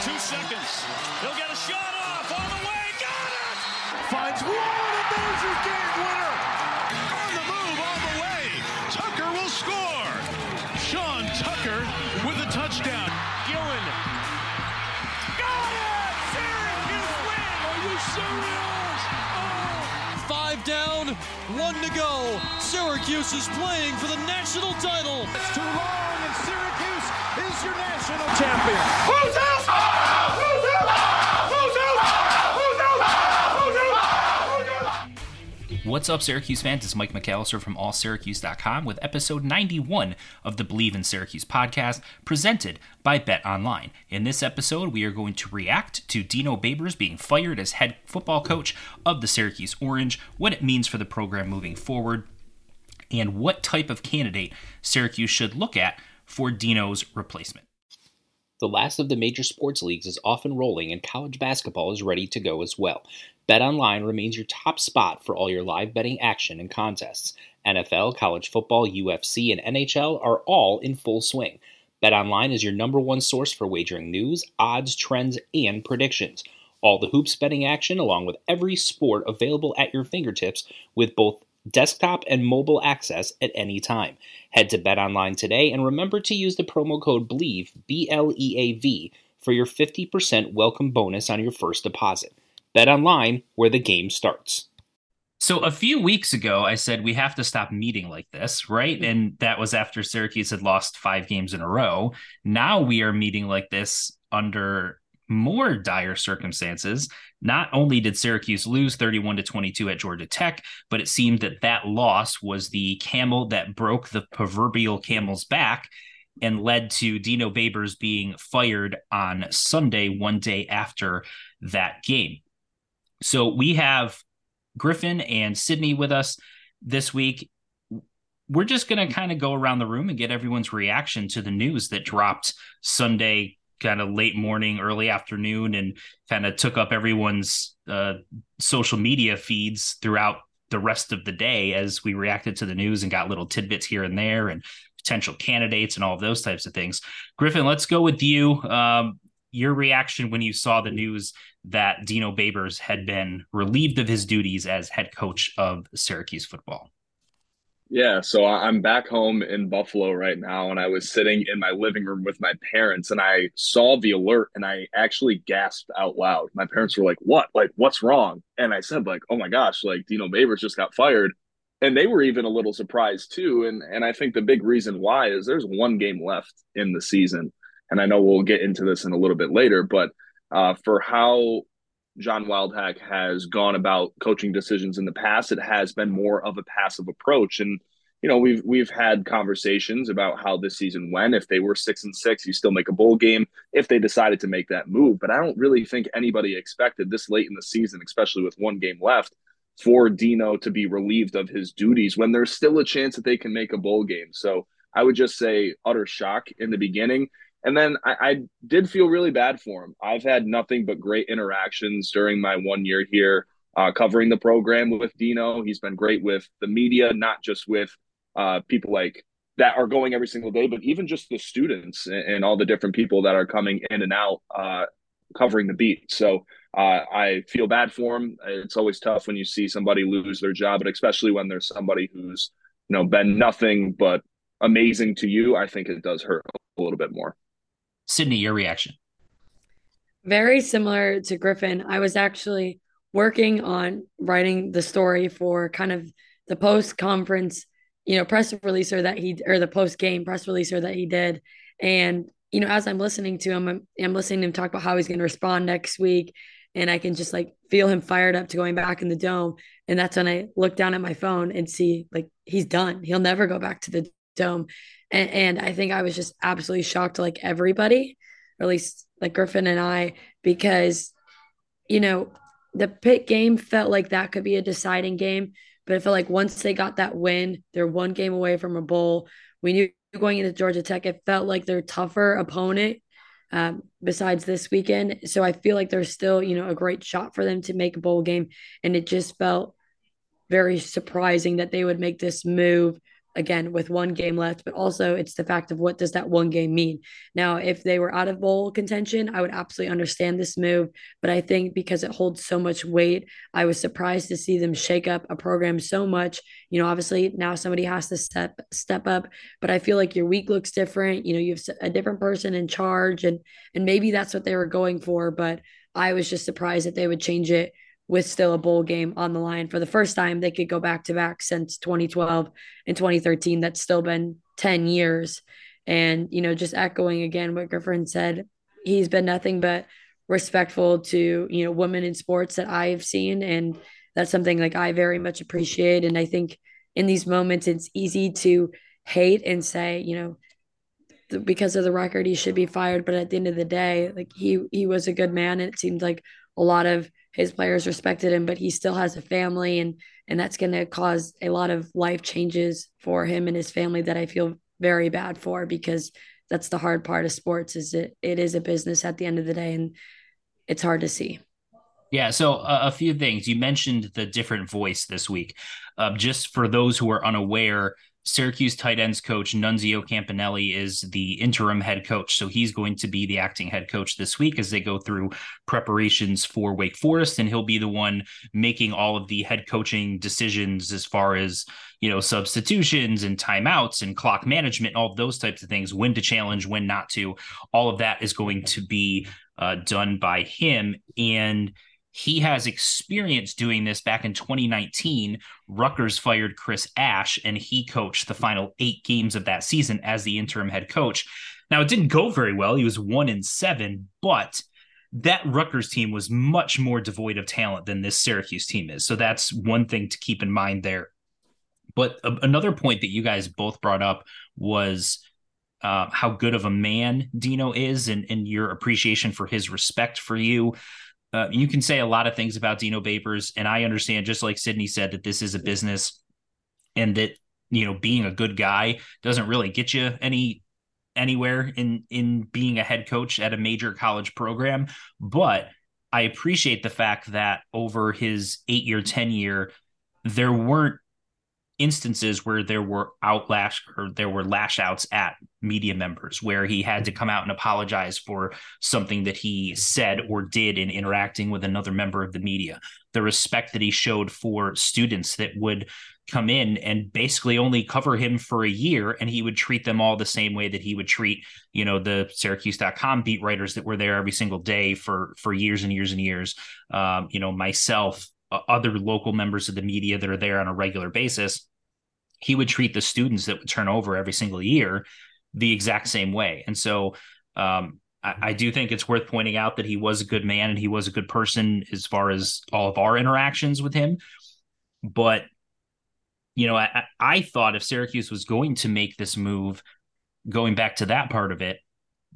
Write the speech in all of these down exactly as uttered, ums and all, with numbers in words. Two seconds. He'll get a shot off on the way. Got it! Finds one, and there's your game winner. On the move, all the way. Tucker will score. Sean Tucker with a touchdown. Gillen. Got it! Syracuse win! Are you serious? Oh. Five down, one to go. Syracuse is playing for the national title. It's too long, and Syracuse is your national champion. Who's out? Who's out? Who's out? Who's out? Who's out? What's up, Syracuse fans? It's Mike McAllister from all syracuse dot com with episode ninety-one of the Believe in Syracuse podcast, presented by Bet Online. In this episode, we are going to react to Dino Babers being fired as head football coach of the Syracuse Orange, what it means for the program moving forward, and what type of candidate Syracuse should look at for Dino's replacement. The last of the major sports leagues is off and rolling, and college basketball is ready to go as well. BetOnline remains your top spot for all your live betting action and contests. N F L, college football, U F C, and N H L are all in full swing. BetOnline is your number one source for wagering news, odds, trends, and predictions. All the hoops betting action, along with every sport available at your fingertips, with both desktop and mobile access at any time. Head to BetOnline today and remember to use the promo code BLEAV, B L E A V, for your fifty percent welcome bonus on your first deposit. BetOnline, where the game starts. So a few weeks ago, I said we have to stop meeting like this, right? And that was after Syracuse had lost five games in a row. Now we are meeting like this under more dire circumstances. Not only did Syracuse lose thirty-one to twenty-two at Georgia Tech, but it seemed that that loss was the camel that broke the proverbial camel's back and led to Dino Babers being fired on Sunday, one day after that game. So we have Griffin and Sydney with us this week. We're just going to kind of go around the room and get everyone's reaction to the news that dropped Sunday, kind of late morning, early afternoon, and kind of took up everyone's uh, social media feeds throughout the rest of the day as we reacted to the news and got little tidbits here and there and potential candidates and all of those types of things. Griffin, let's go with you. Um, your reaction when you saw the news that Dino Babers had been relieved of his duties as head coach of Syracuse football. Yeah, so I'm back home in Buffalo right now, and I was sitting in my living room with my parents, and I saw the alert, and I actually gasped out loud. My parents were like, what? Like, what's wrong? And I said, like, oh, my gosh, like, Dino Babers just got fired. And they were even a little surprised, too. And, and I think the big reason why is there's one game left in the season. And I know we'll get into this in a little bit later, but uh, for how John Wildhack has gone about coaching decisions in the past, it has been more of a passive approach. And, you know, we've, we've had conversations about how this season went. If they were six and six, you still make a bowl game if they decided to make that move. But I don't really think anybody expected this late in the season, especially with one game left, for Dino to be relieved of his duties when there's still a chance that they can make a bowl game. So I would just say utter shock in the beginning. And then I, I did feel really bad for him. I've had nothing but great interactions during my one year here uh, covering the program with Dino. He's been great with the media, not just with uh, people like that are going every single day, but even just the students and, and all the different people that are coming in and out uh, covering the beat. So uh, I feel bad for him. It's always tough when you see somebody lose their job, but especially when there's somebody who's, you know, been nothing but amazing to you. I think it does hurt a little bit more. Sydney, your reaction? Very similar to Griffin. I was actually working on writing the story for kind of the post-conference, you know, press releaser that he, or the post-game press releaser that he did. And, you know, as I'm listening to him, I'm, I'm listening to him talk about how he's going to respond next week. And I can just like feel him fired up to going back in the dome. And that's when I look down at my phone and see like, he's done. He'll never go back to the dome. And, and I think I was just absolutely shocked, like everybody, or at least like Griffin and I, because, you know, the Pitt game felt like that could be a deciding game. But I felt like once they got that win, they're one game away from a bowl. We knew going into Georgia Tech, it felt like their tougher opponent um, besides this weekend. So I feel like there's still, you know, a great shot for them to make a bowl game. And it just felt very surprising that they would make this move, again, with one game left, but also it's the fact of what does that one game mean? Now, if they were out of bowl contention, I would absolutely understand this move, but I think because it holds so much weight, I was surprised to see them shake up a program so much. You know, obviously now somebody has to step step up, but I feel like your week looks different. You know, you have a different person in charge, and and maybe that's what they were going for, but I was just surprised that they would change it with still a bowl game on the line. For the first time, they could go back-to-back since twenty twelve and twenty thirteen. That's still been ten years. And, you know, just echoing again what Griffin said, he's been nothing but respectful to, you know, women in sports that I've seen. And that's something like I very much appreciate. And I think in these moments, it's easy to hate and say, you know, because of the record, he should be fired. But at the end of the day, like he, he was a good man. And it seemed like a lot of his players respected him, but he still has a family, and and that's going to cause a lot of life changes for him and his family that I feel very bad for, because that's the hard part of sports is it it is a business at the end of the day, and it's hard to see. Yeah. So uh, a few things. You mentioned the different voice this week. Uh, just for those who are unaware, Syracuse tight ends coach Nunzio Campanelli is the interim head coach. So he's going to be the acting head coach this week as they go through preparations for Wake Forest. And he'll be the one making all of the head coaching decisions as far as, you know, substitutions and timeouts and clock management, all those types of things, when to challenge, when not to. All of that is going to be uh, done by him. And he has experience doing this. Back in twenty nineteen, Rutgers fired Chris Ash, and he coached the final eight games of that season as the interim head coach. Now, it didn't go very well. He was one and seven, but that Rutgers team was much more devoid of talent than this Syracuse team is. So that's one thing to keep in mind there. But uh, another point that you guys both brought up was uh, how good of a man Dino is, and, and your appreciation for his respect for you. Uh, you can say a lot of things about Dino Babers, and I understand, just like Sydney said, that this is a business, and that, you know, being a good guy doesn't really get you any anywhere in in being a head coach at a major college program. But I appreciate the fact that over his eight-year tenure, there weren't instances where there were outlash or there were lash outs at media members, where he had to come out and apologize for something that he said or did in interacting with another member of the media. The respect that he showed for students that would come in and basically only cover him for a year, and he would treat them all the same way that he would treat, you know, the Syracuse dot com beat writers that were there every single day for for years and years and years. Um, you know, myself, other local members of the media that are there on a regular basis, he would treat the students that would turn over every single year the exact same way. And so um, I, I do think it's worth pointing out that he was a good man and he was a good person as far as all of our interactions with him. But, you know, I, I thought if Syracuse was going to make this move, going back to that part of it,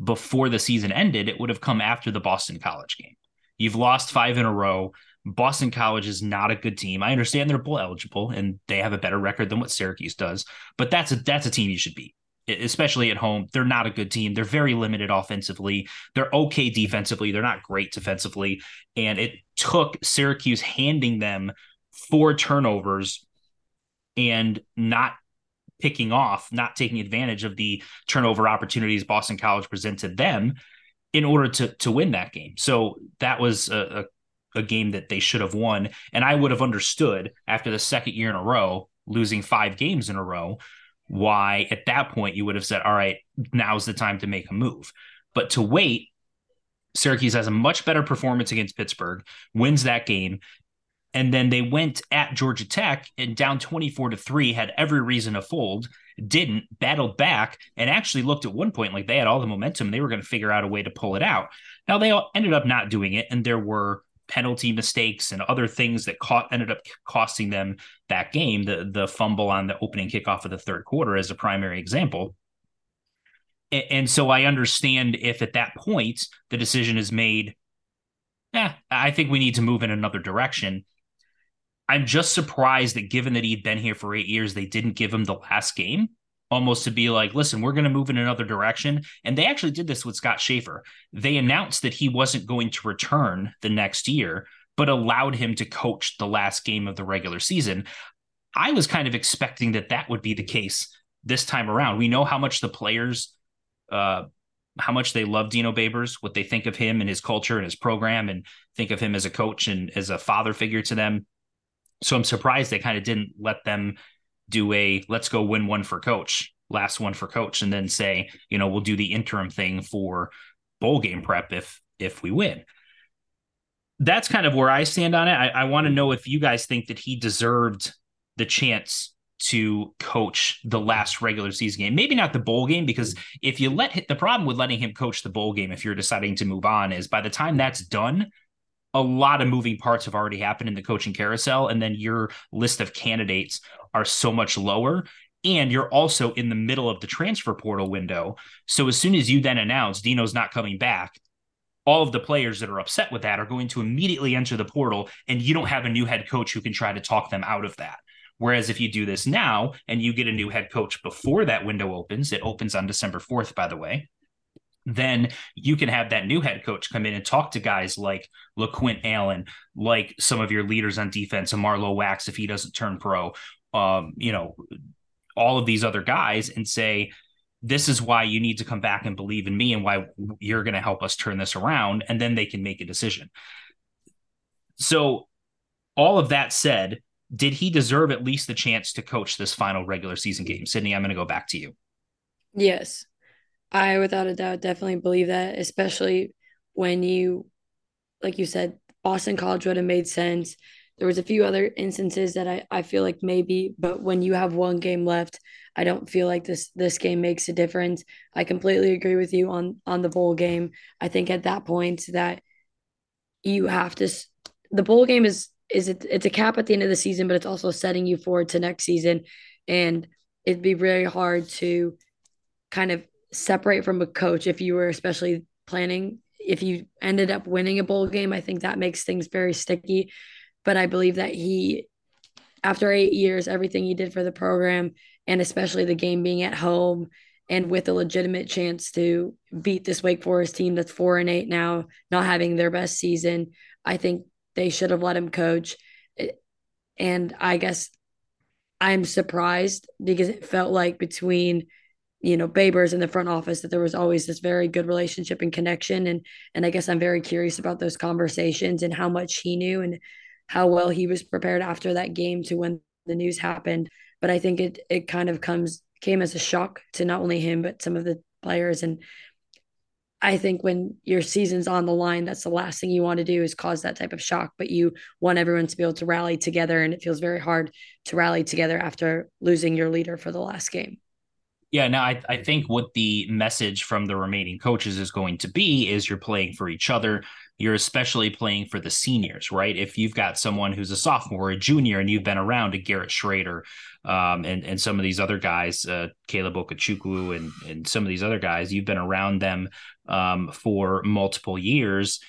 before the season ended, it would have come after the Boston College game. You've lost five in a row. Boston College is not a good team. I understand they're bowl eligible and they have a better record than what Syracuse does, but that's a, that's a team you should beat, especially at home. They're not a good team. They're very limited offensively. They're okay defensively. They're not great defensively. And it took Syracuse handing them four turnovers and not picking off, not taking advantage of the turnover opportunities Boston College presented them in order to, to win that game. So that was a, a a game that they should have won. And I would have understood after the second year in a row, losing five games in a row, why at that point you would have said, all right, now's the time to make a move. But to wait, Syracuse has a much better performance against Pittsburgh, wins that game. And then they went at Georgia Tech and down twenty-four to three, had every reason to fold, didn't, battled back, and actually looked at one point like they had all the momentum. They were going to figure out a way to pull it out. Now they all ended up not doing it. And there were penalty mistakes and other things that caught ended up costing them that game. The the fumble on the opening kickoff of the third quarter is a primary example. And, and so I understand if at that point the decision is made, eh, I think we need to move in another direction. I'm just surprised that given that he'd been here for eight years, they didn't give him the last game, almost to be like, listen, we're going to move in another direction. And they actually did this with Scott Schaefer. They announced that he wasn't going to return the next year, but allowed him to coach the last game of the regular season. I was kind of expecting that that would be the case this time around. We know how much the players, uh, how much they love Dino Babers, what they think of him and his culture and his program, and think of him as a coach and as a father figure to them. So I'm surprised they kind of didn't let them do a, let's go win one for coach, last one for coach, and then say, you know, we'll do the interim thing for bowl game prep if, if we win. That's kind of where I stand on it. I, I want to know if you guys think that he deserved the chance to coach the last regular season game, maybe not the bowl game, because if you let hit the problem with letting him coach the bowl game, if you're deciding to move on, is by the time that's done, a lot of moving parts have already happened in the coaching carousel. And then your list of candidates are so much lower. And you're also in the middle of the transfer portal window. So as soon as you then announce Dino's not coming back, all of the players that are upset with that are going to immediately enter the portal, and you don't have a new head coach who can try to talk them out of that. Whereas if you do this now and you get a new head coach before that window opens, it opens on December fourth, by the way, then you can have that new head coach come in and talk to guys like LeQuint Allen, like some of your leaders on defense, and Marlo Wax, if he doesn't turn pro, um, you know, all of these other guys, and say, this is why you need to come back and believe in me and why you're going to help us turn this around. And then they can make a decision. So all of that said, did he deserve at least the chance to coach this final regular season game? Sydney, I'm going to go back to you. Yes, I, without a doubt, definitely believe that, especially when you, like you said, Boston College would have made sense. There was a few other instances that I, I feel like maybe, but when you have one game left, I don't feel like this this game makes a difference. I completely agree with you on, on the bowl game. I think at that point that you have to – the bowl game is – is it it's a cap at the end of the season, but it's also setting you forward to next season. And it'd be very hard to kind of separate from a coach if you were especially planning. If you ended up winning a bowl game, I think that makes things very sticky. But I believe that he, after eight years, everything he did for the program, and especially the game being at home and with a legitimate chance to beat this Wake Forest team that's four and eight now, not having their best season, I think they should have let him coach. And I guess I'm surprised because it felt like between, you know, Babers and the front office that there was always this very good relationship and connection. And, and I guess I'm very curious about those conversations and how much he knew and how well he was prepared after that game to when the news happened. But I think it, it kind of comes came as a shock to not only him, but some of the players. And I think when your season's on the line, that's the last thing you want to do is cause that type of shock, but you want everyone to be able to rally together, and it feels very hard to rally together after losing your leader for the last game. Yeah, now I, I think what the message from the remaining coaches is going to be is you're playing for each other. You're especially playing for the seniors, right? If you've got someone who's a sophomore or a junior and you've been around a Garrett Schrader um, and, and some of these other guys, uh, Caleb Okachukwu and, and some of these other guys, you've been around them um, for multiple years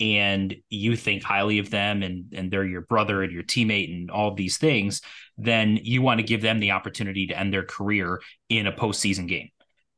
and you think highly of them and, and they're your brother and your teammate and all these things, then you want to give them the opportunity to end their career in a postseason game.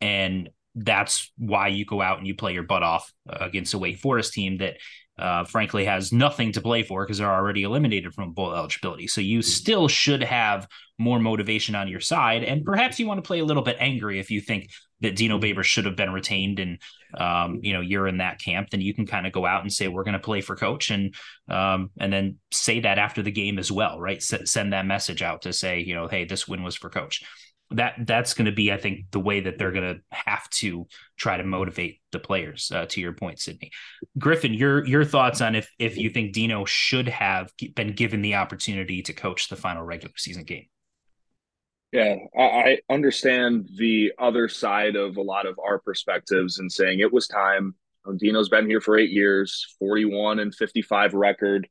And that's why you go out and you play your butt off against a Wake Forest team that uh, frankly has nothing to play for because they're already eliminated from bowl eligibility. So you still should have more motivation on your side. And perhaps you want to play a little bit angry if you think that Dino Babers should have been retained and um, you know, you're in that camp, then you can kind of go out and say, we're going to play for coach. And, um, and then say that after the game as well, right? S- send that message out to say, you know, hey, this win was for coach. That that's going to be, I think, the way that they're going to have to try to motivate the players, uh, to your point, Sydney. Griffin, your your thoughts on if if you think Dino should have been given the opportunity to coach the final regular season game? Yeah, I, I understand the other side of a lot of our perspectives and saying it was time. Dino's been here for eight years, forty-one and fifty-five record,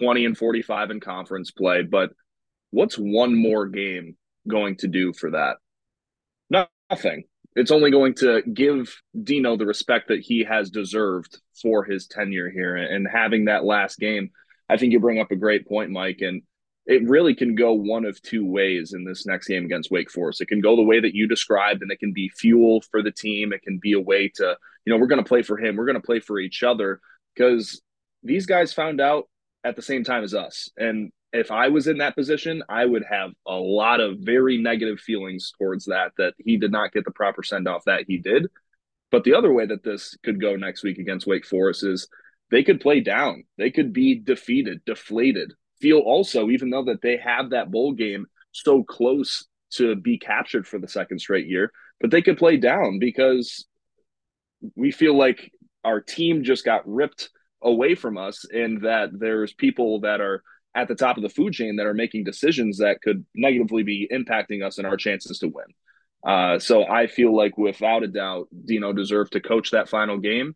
twenty and forty-five in conference play. But what's one more game going to do for that? Nothing. It's only going to give Dino the respect that he has deserved for his tenure here. And having that last game, I think you bring up a great point, Mike, and it really can go one of two ways in this next game against Wake Forest. It can go the way that you described, and it can be fuel for the team. It can be a way to, you know, we're going to play for him. We're going to play for each other, because these guys found out at the same time as us. And if I was in that position, I would have a lot of very negative feelings towards that, that he did not get the proper send-off that he did. But the other way that this could go next week against Wake Forest is they could play down. They could be defeated, deflated. Feel also, even though that they have that bowl game so close to be captured for the second straight year, but they could play down because we feel like our team just got ripped away from us, and that there's people that are at the top of the food chain that are making decisions that could negatively be impacting us and our chances to win. Uh, so I feel like without a doubt, Dino deserved to coach that final game.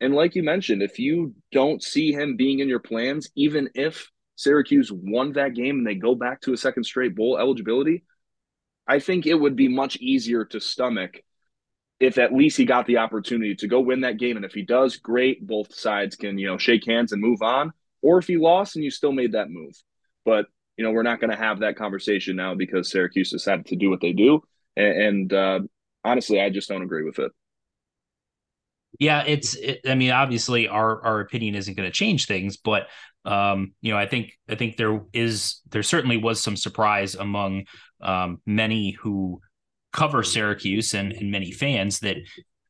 And like you mentioned, if you don't see him being in your plans, even if Syracuse won that game and they go back to a second straight bowl eligibility, I think it would be much easier to stomach if at least he got the opportunity to go win that game. And if he does, great. Both sides can, you know, shake hands and move on. Or if he lost and you still made that move. But, you know, we're not going to have that conversation now because Syracuse decided to do what they do. And, and uh, honestly, I just don't agree with it. Yeah, it's it, I mean, obviously our, our opinion isn't going to change things, but um, you know, I think I think there is there certainly was some surprise among um, many who cover Syracuse and, and many fans that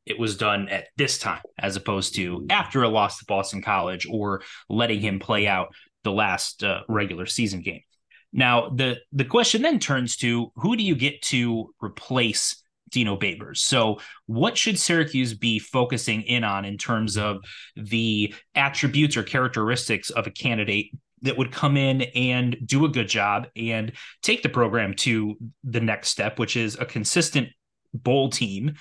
it was done at this time, as opposed to after a loss to Boston College or letting him play out the last uh, regular season game. Now, the, the question then turns to who do you get to replace Dino Babers? So what should Syracuse be focusing in on in terms of the attributes or characteristics of a candidate that would come in and do a good job and take the program to the next step, which is a consistent bowl team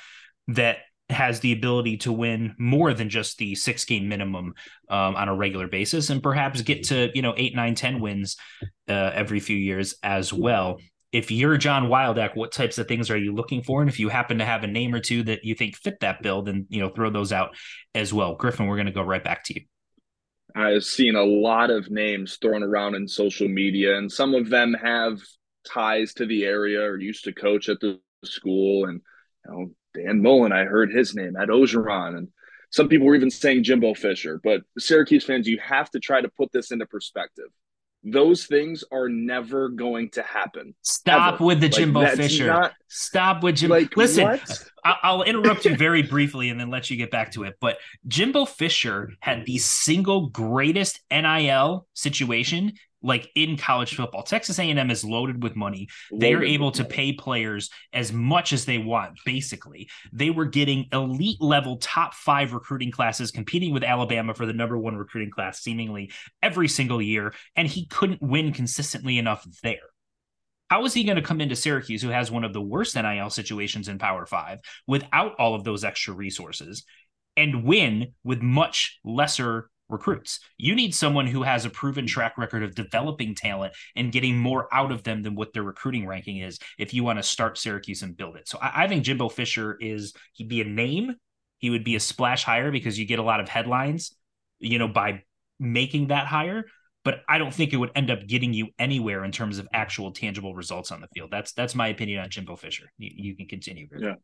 that has the ability to win more than just the six game minimum um, on a regular basis, and perhaps get to, you know, eight, nine, ten wins uh, every few years as well. If you're John Wildhack, what types of things are you looking for? And if you happen to have a name or two that you think fit that bill, then, you know, throw those out as well. Griffin, we're going to go right back to you. I've seen a lot of names thrown around in social media, and some of them have ties to the area or used to coach at the school. And, you know, Dan Mullen, I heard his name at Ogeron, and some people were even saying Jimbo Fisher. But Syracuse fans, you have to try to put this into perspective. Those things are never going to happen. Stop ever. with the like, Jimbo Fisher. Not, Stop with Jimbo. Like, Listen, what? I'll interrupt you very briefly and then let you get back to it. But Jimbo Fisher had the single greatest N I L situation like in college football. Texas A and M is loaded with money. They are able to pay players as much as they want, basically. They were getting elite level top five recruiting classes, competing with Alabama for the number one recruiting class seemingly every single year, and he couldn't win consistently enough there. How is he going to come into Syracuse, who has one of the worst N I L situations in Power Five, without all of those extra resources, and win with much lesser recruits? You need someone who has a proven track record of developing talent and getting more out of them than what their recruiting ranking is if you want to start Syracuse and build it. So I, I think Jimbo Fisher is, he'd be a name. He would be a splash hire because you get a lot of headlines, you know, by making that hire, but I don't think it would end up getting you anywhere in terms of actual tangible results on the field. That's, that's my opinion on Jimbo Fisher. You, you can continue. Griffin. Yeah.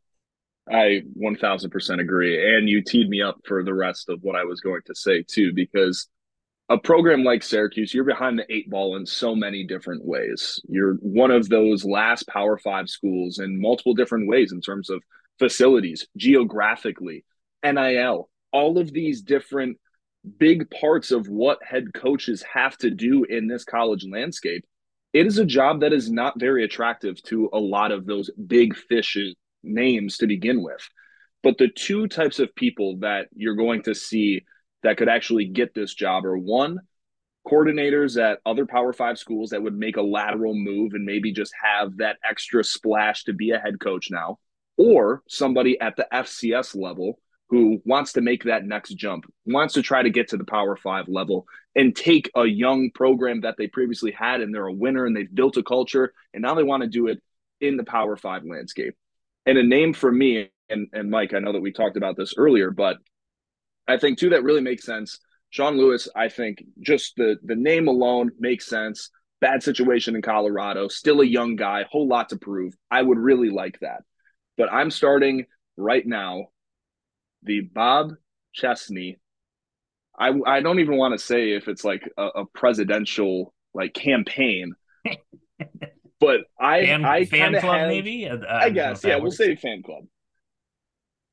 I one thousand percent agree. And you teed me up for the rest of what I was going to say, too, because a program like Syracuse, you're behind the eight ball in so many different ways. You're one of those last Power Five schools in multiple different ways in terms of facilities, geographically, N I L, all of these different big parts of what head coaches have to do in this college landscape. It is a job that is not very attractive to a lot of those big fishes. Names to begin with. But the two types of people that you're going to see that could actually get this job are, one, coordinators at other Power Five schools that would make a lateral move and maybe just have that extra splash to be a head coach now, or somebody at the F C S level who wants to make that next jump, wants to try to get to the Power Five level and take a young program that they previously had and they're a winner and they've built a culture and now they want to do it in the Power Five landscape. And a name for me, and, and Mike, I know that we talked about this earlier, but I think, too, that really makes sense. Sean Lewis, I think just the, the name alone makes sense. Bad situation in Colorado, still a young guy, whole lot to prove. I would really like that. But I'm starting right now the Bob Chesney I, I don't even want to say if it's like a, a presidential like campaign, but I fan, I fan club have, maybe uh, I guess yeah works. We'll say fan club.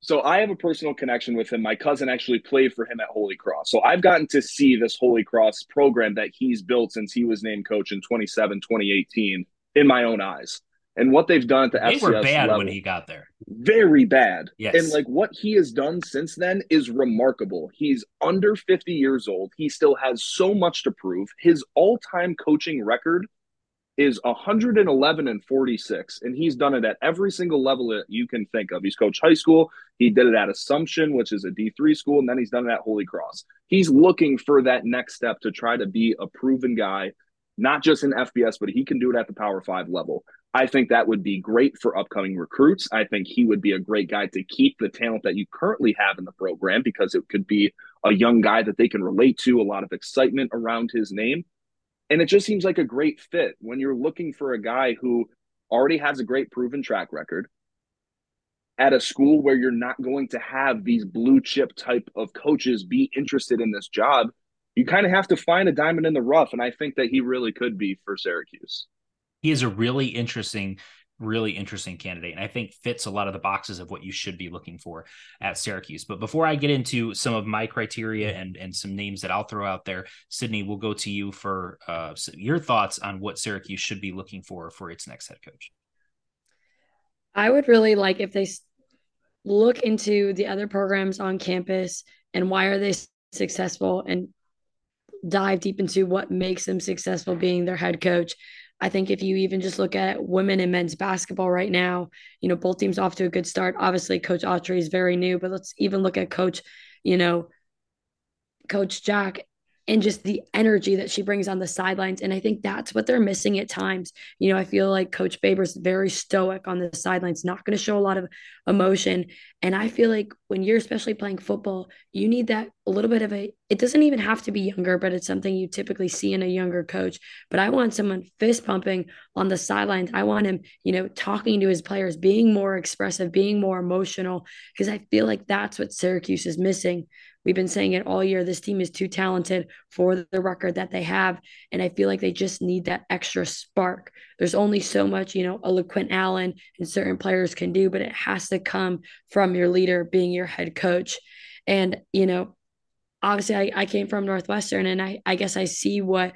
So I have a personal connection with him. My cousin actually played for him at Holy Cross. So I've gotten to see this Holy Cross program that he's built since he was named coach in twenty-seven, twenty eighteen in my own eyes. And what they've done at the they F C S were bad level, when he got there. Very bad. Yes. And like what he has done since then is remarkable. He's under fifty years old. He still has so much to prove. His all-time coaching record is one eleven and forty-six, and he's done it at every single level that you can think of. He's coached high school. He did it at Assumption, which is a D three school, and then he's done it at Holy Cross. He's looking for that next step to try to be a proven guy, not just in F B S, but he can do it at the Power Five level. I think that would be great for upcoming recruits. I think he would be a great guy to keep the talent that you currently have in the program because it could be a young guy that they can relate to, a lot of excitement around his name. And it just seems like a great fit when you're looking for a guy who already has a great proven track record at a school where you're not going to have these blue chip type of coaches be interested in this job. You kind of have to find a diamond in the rough. And I think that he really could be for Syracuse. He is a really interesting, really interesting candidate. And I think fits a lot of the boxes of what you should be looking for at Syracuse. But before I get into some of my criteria and, and some names that I'll throw out there, Sydney, we'll go to you for uh, your thoughts on what Syracuse should be looking for for its next head coach. I would really like if they look into the other programs on campus and why are they successful and dive deep into what makes them successful being their head coach. I think if you even just look at women and men's basketball right now, you know, both teams off to a good start. Obviously, Coach Autry is very new, but let's even look at Coach, you know, Coach Jack and just the energy that she brings on the sidelines. And I think that's what they're missing at times. You know, I feel like Coach Babers very stoic on the sidelines, not going to show a lot of emotion. And I feel like when you're especially playing football, you need that a little bit of a, it doesn't even have to be younger, but it's something you typically see in a younger coach. But I want someone fist pumping on the sidelines. I want him, you know, talking to his players, being more expressive, being more emotional, because I feel like that's what Syracuse is missing. We've been saying it all year. This team is too talented for the record that they have. And I feel like they just need that extra spark. There's only so much, you know, a LeQuint Allen and certain players can do, but it has to come from your leader being your head coach. And, you know, obviously I, I came from Northwestern and I, I guess I see what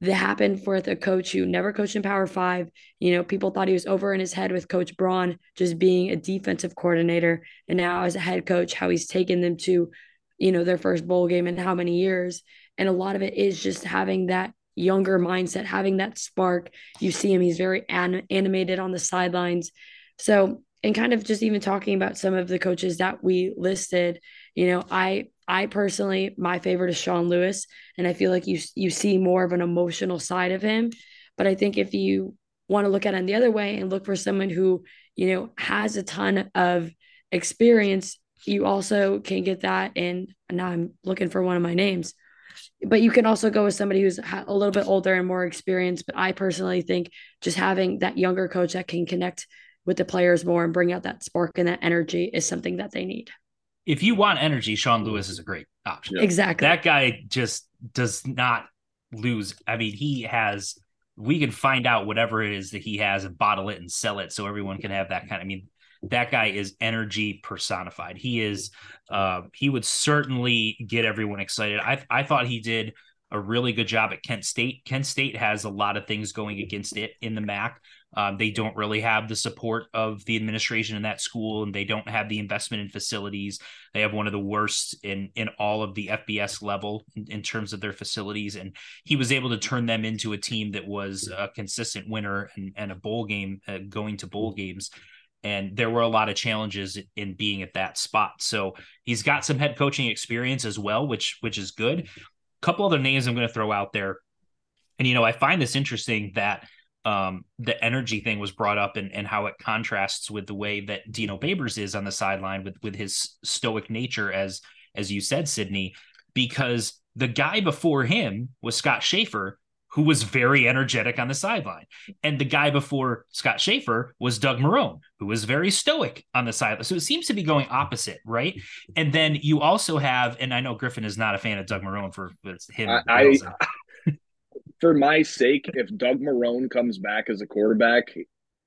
that happened for a coach who never coached in Power Five. You know, people thought he was over in his head with Coach Braun just being a defensive coordinator. And now as a head coach, how he's taken them to, you know, their first bowl game in how many years. And a lot of it is just having that younger mindset, having that spark. You see him, he's very anim- animated on the sidelines. So, and kind of just even talking about some of the coaches that we listed, you know, I I personally, my favorite is Sean Lewis, and I feel like you you see more of an emotional side of him. But I think if you want to look at it the other way and look for someone who, you know, has a ton of experience, you also can get that. And now I'm looking for one of my names. But you can also go with somebody who's a little bit older and more experienced. But I personally think just having that younger coach that can connect with the players more and bring out that spark and that energy is something that they need. If you want energy, Sean Lewis is a great option. Yeah. Exactly. That guy just does not lose. I mean, he has, we can find out whatever it is that he has and bottle it and sell it so everyone can have that kind of, I mean, that guy is energy personified. He is, uh, he would certainly get everyone excited. I I thought he did a really good job at Kent State. Kent State has a lot of things going against it in the M A C. Um, they don't really have the support of the administration in that school, and they don't have the investment in facilities. They have one of the worst in, in all of the F B S level in, in terms of their facilities. And he was able to turn them into a team that was a consistent winner and, and a bowl game, uh, going to bowl games. And there were a lot of challenges in being at that spot. So he's got some head coaching experience as well, which, which is good. A couple other names I'm going to throw out there. And, you know, I find this interesting that, Um, the energy thing was brought up and, and how it contrasts with the way that Dino Babers is on the sideline with, with his stoic nature, as, as you said, Sydney, because the guy before him was Scott Schaefer, who was very energetic on the sideline. And the guy before Scott Schaefer was Doug Marrone, who was very stoic on the sideline. So it seems to be going opposite, right? And then you also have, and I know Griffin is not a fan of Doug Marrone for it's him. I, I, for my sake, if Doug Marrone comes back as a quarterback,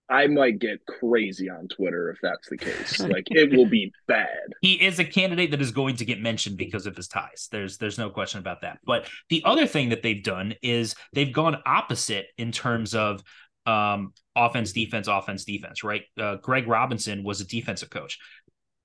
I might get crazy on Twitter if that's the case. Like, it will be bad. He is a candidate that is going to get mentioned because of his ties. There's there's no question about that. But the other thing that they've done is they've gone opposite in terms of um, offense, defense, offense, defense, right? Uh, Greg Robinson was a defensive coach.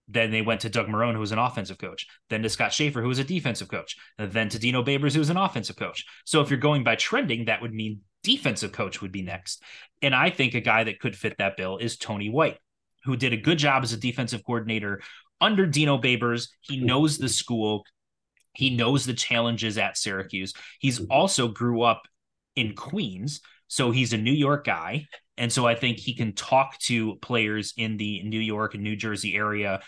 Then they went to Doug Marrone, who was an offensive coach. Then to Scott Schaefer, who was a defensive coach. And then to Dino Babers, who was an offensive coach. So if you're going by trending, that would mean defensive coach would be next. And I think a guy that could fit that bill is Tony White, who did a good job as a defensive coordinator under Dino Babers. He knows the school. He knows the challenges at Syracuse. He's also grew up in Queens, so he's a New York guy. And so I think he can talk to players in the New York and New Jersey area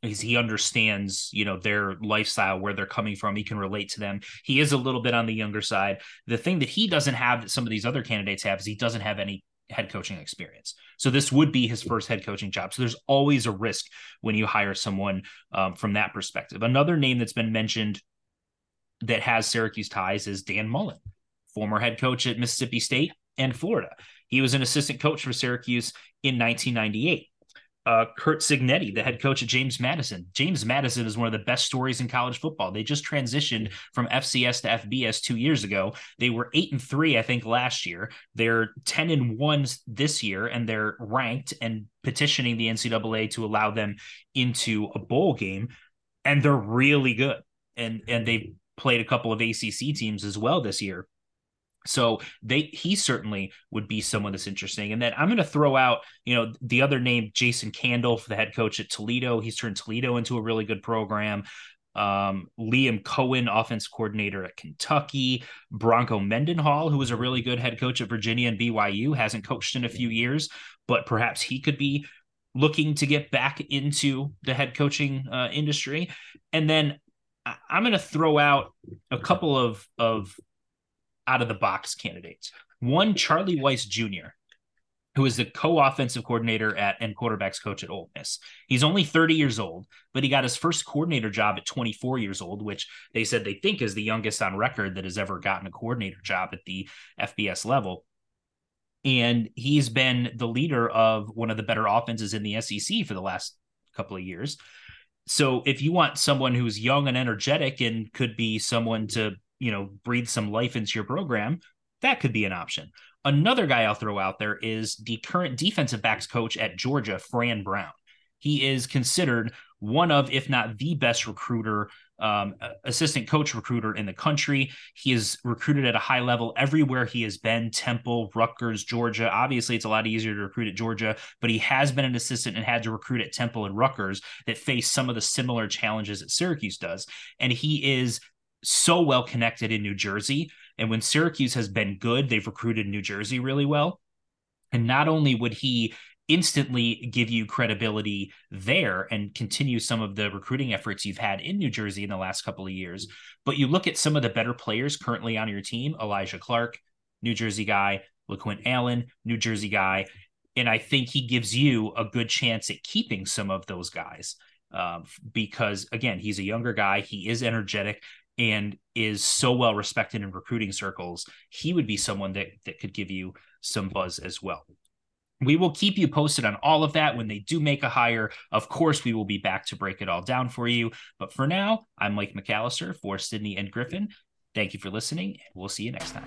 because he understands, you know, their lifestyle, where they're coming from. He can relate to them. He is a little bit on the younger side. The thing that he doesn't have that some of these other candidates have is he doesn't have any head coaching experience. So this would be his first head coaching job. So there's always a risk when you hire someone um, from that perspective. Another name that's been mentioned that has Syracuse ties is Dan Mullen, former head coach at Mississippi State and Florida. He was an assistant coach for Syracuse in nineteen ninety-eight. Uh, Curt Cignetti, the head coach at James Madison. James Madison is one of the best stories in college football. They just transitioned from F C S to F B S two years ago. They were eight and three, I think, last year. They're ten and one this year, and they're ranked and petitioning the N C double A to allow them into a bowl game. And they're really good. And and they played a couple of A C C teams as well this year. So they, he certainly would be someone that's interesting. And then I'm going to throw out, you know, the other name, Jason Candle, for the head coach at Toledo. He's turned Toledo into a really good program. Um, Liam Cohen, offense coordinator at Kentucky. Bronco Mendenhall, who was a really good head coach at Virginia and B Y U, hasn't coached in a few years, but perhaps he could be looking to get back into the head coaching uh, industry. And then I'm going to throw out a couple of, of, out-of-the-box candidates. One, Charlie Weiss Junior, who is the co-offensive coordinator at and quarterbacks coach at Ole Miss. He's only thirty years old, but he got his first coordinator job at twenty-four years old, which they said they think is the youngest on record that has ever gotten a coordinator job at the F B S level. And he's been the leader of one of the better offenses in the S E C for the last couple of years. So if you want someone who's young and energetic and could be someone to, you know, breathe some life into your program, that could be an option. Another guy I'll throw out there is the current defensive backs coach at Georgia, Fran Brown. He is considered one of, if not the best recruiter, um, assistant coach recruiter in the country. He is recruited at a high level everywhere he has been, Temple, Rutgers, Georgia. Obviously, it's a lot easier to recruit at Georgia, but he has been an assistant and had to recruit at Temple and Rutgers that face some of the similar challenges that Syracuse does. And he is so well connected in New Jersey. And when Syracuse has been good, they've recruited New Jersey really well. And not only would he instantly give you credibility there and continue some of the recruiting efforts you've had in New Jersey in the last couple of years, but you look at some of the better players currently on your team, Elijah Clark, New Jersey guy, LeQuint Allen, New Jersey guy. And I think he gives you a good chance at keeping some of those guys um, because, again, he's a younger guy. He is energetic and is so well respected in recruiting circles. He would be someone that, that could give you some buzz as well. We will keep you posted on all of that when they do make a hire. Of course, we will be back to break it all down for you. But for now, I'm Mike McAllister for Sydney and Griffin. Thank you for listening, and we'll see you next time.